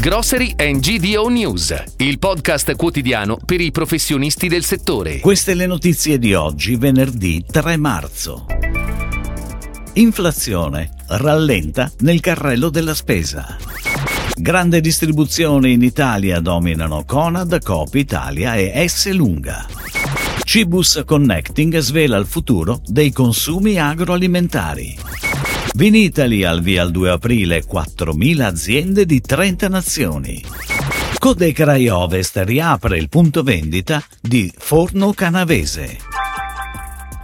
Grocery and GDO News, il podcast quotidiano per i professionisti del settore. Queste le notizie di oggi, venerdì 3 marzo. Inflazione rallenta nel carrello della spesa. Grande distribuzione in Italia dominano Conad, Coop Italia e Esselunga. CIBUS Connecting svela il futuro dei consumi agroalimentari. Vinitaly al via il 2 aprile 4.000 aziende di 30 nazioni. Codè Crai Ovest riapre il punto vendita di Forno Canavese.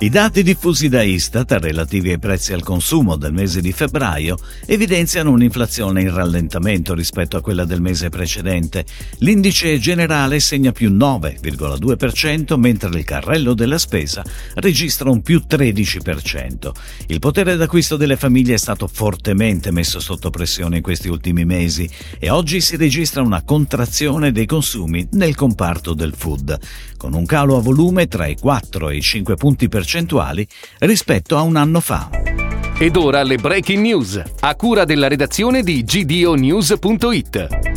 I dati diffusi da Istat relativi ai prezzi al consumo del mese di febbraio evidenziano un'inflazione in rallentamento rispetto a quella del mese precedente. L'indice generale segna più 9,2%, mentre il carrello della spesa registra un più 13%. Il potere d'acquisto delle famiglie è stato fortemente messo sotto pressione in questi ultimi mesi e oggi si registra una contrazione dei consumi nel comparto del food, con un calo a volume tra i 4 e i 5 punti percentuali rispetto a un anno fa. Ed ora le breaking news, a cura della redazione di gdonews.it.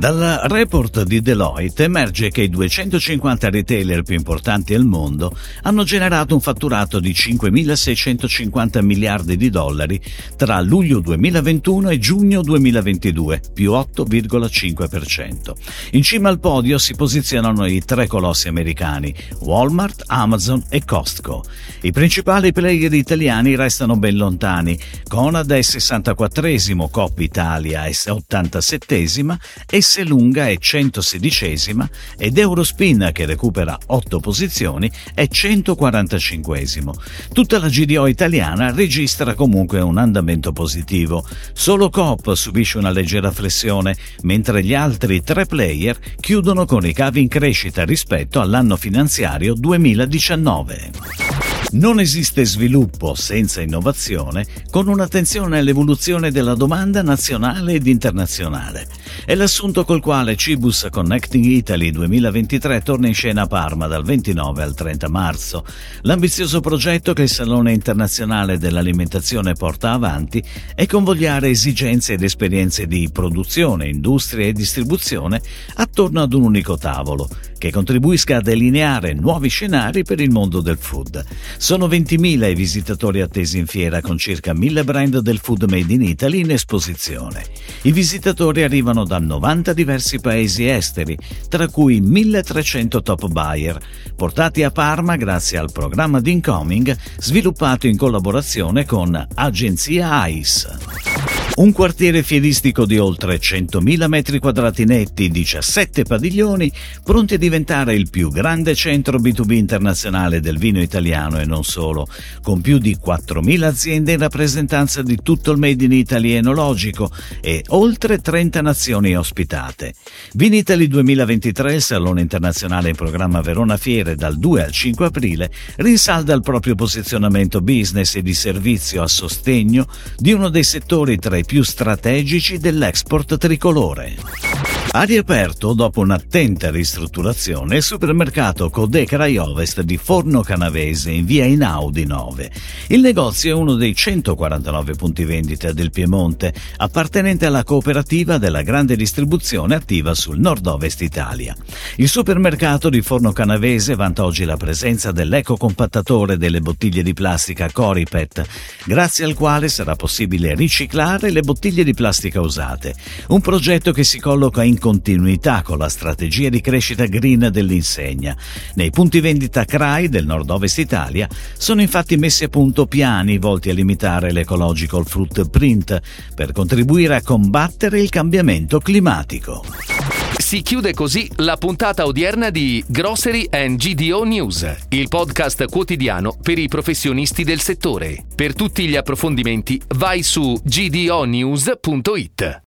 Dal report di Deloitte emerge che i 250 retailer più importanti al mondo hanno generato un fatturato di 5.650 miliardi di dollari tra luglio 2021 e giugno 2022, più 8,5%. In cima al podio si posizionano i tre colossi americani, Walmart, Amazon e Costco. I principali player italiani restano ben lontani. Conad è 64esimo, Coop Italia è 87esima e Esselunga è 116esima ed Eurospin, che recupera 8 posizioni, è 145esimo. Tutta la GDO italiana registra comunque un andamento positivo. Solo Coop subisce una leggera flessione, mentre gli altri tre player chiudono con ricavi in crescita rispetto all'anno finanziario 2019. Non esiste sviluppo senza innovazione, con un'attenzione all'evoluzione della domanda nazionale ed internazionale. È l'assunto col quale CIBUS Connecting Italy 2023 torna in scena a Parma dal 29 al 30 marzo. L'ambizioso progetto che il Salone Internazionale dell'Alimentazione porta avanti è convogliare esigenze ed esperienze di produzione, industria e distribuzione attorno ad un unico tavolo, che contribuisca a delineare nuovi scenari per il mondo del food. Sono 20.000 i visitatori attesi in fiera, con circa 1.000 brand del food made in Italy in esposizione. I visitatori arrivano da 90 diversi paesi esteri, tra cui 1.300 top buyer, portati a Parma grazie al programma di incoming sviluppato in collaborazione con Agenzia ICE. Un quartiere fieristico di oltre 100.000 metri quadrati netti, 17 padiglioni, pronti a diventare il più grande centro B2B internazionale del vino italiano e non solo, con più di 4.000 aziende in rappresentanza di tutto il made in Italy enologico e oltre 30 nazioni ospitate. Vinitaly 2023, il Salone Internazionale in programma Verona Fiere dal 2 al 5 aprile, rinsalda il proprio posizionamento business e di servizio a sostegno di uno dei settori tra i più strategici dell'export tricolore. Ha riaperto, dopo un'attenta ristrutturazione, il supermercato Codè Crai Ovest di Forno Canavese in via Einaudi 9. Il negozio è uno dei 149 punti vendita del Piemonte, appartenente alla cooperativa della grande distribuzione attiva sul nord-ovest Italia. Il supermercato di Forno Canavese vanta oggi la presenza dell'ecocompattatore delle bottiglie di plastica Coripet, grazie al quale sarà possibile riciclare le bottiglie di plastica usate. Un progetto che si colloca in continuità con la strategia di crescita green dell'insegna. Nei punti vendita CRAI del nord-ovest Italia sono infatti messi a punto piani volti a limitare l'ecological footprint per contribuire a combattere il cambiamento climatico. Si chiude così la puntata odierna di Grocery and GDO News, il podcast quotidiano per i professionisti del settore. Per tutti gli approfondimenti vai su gdonews.it.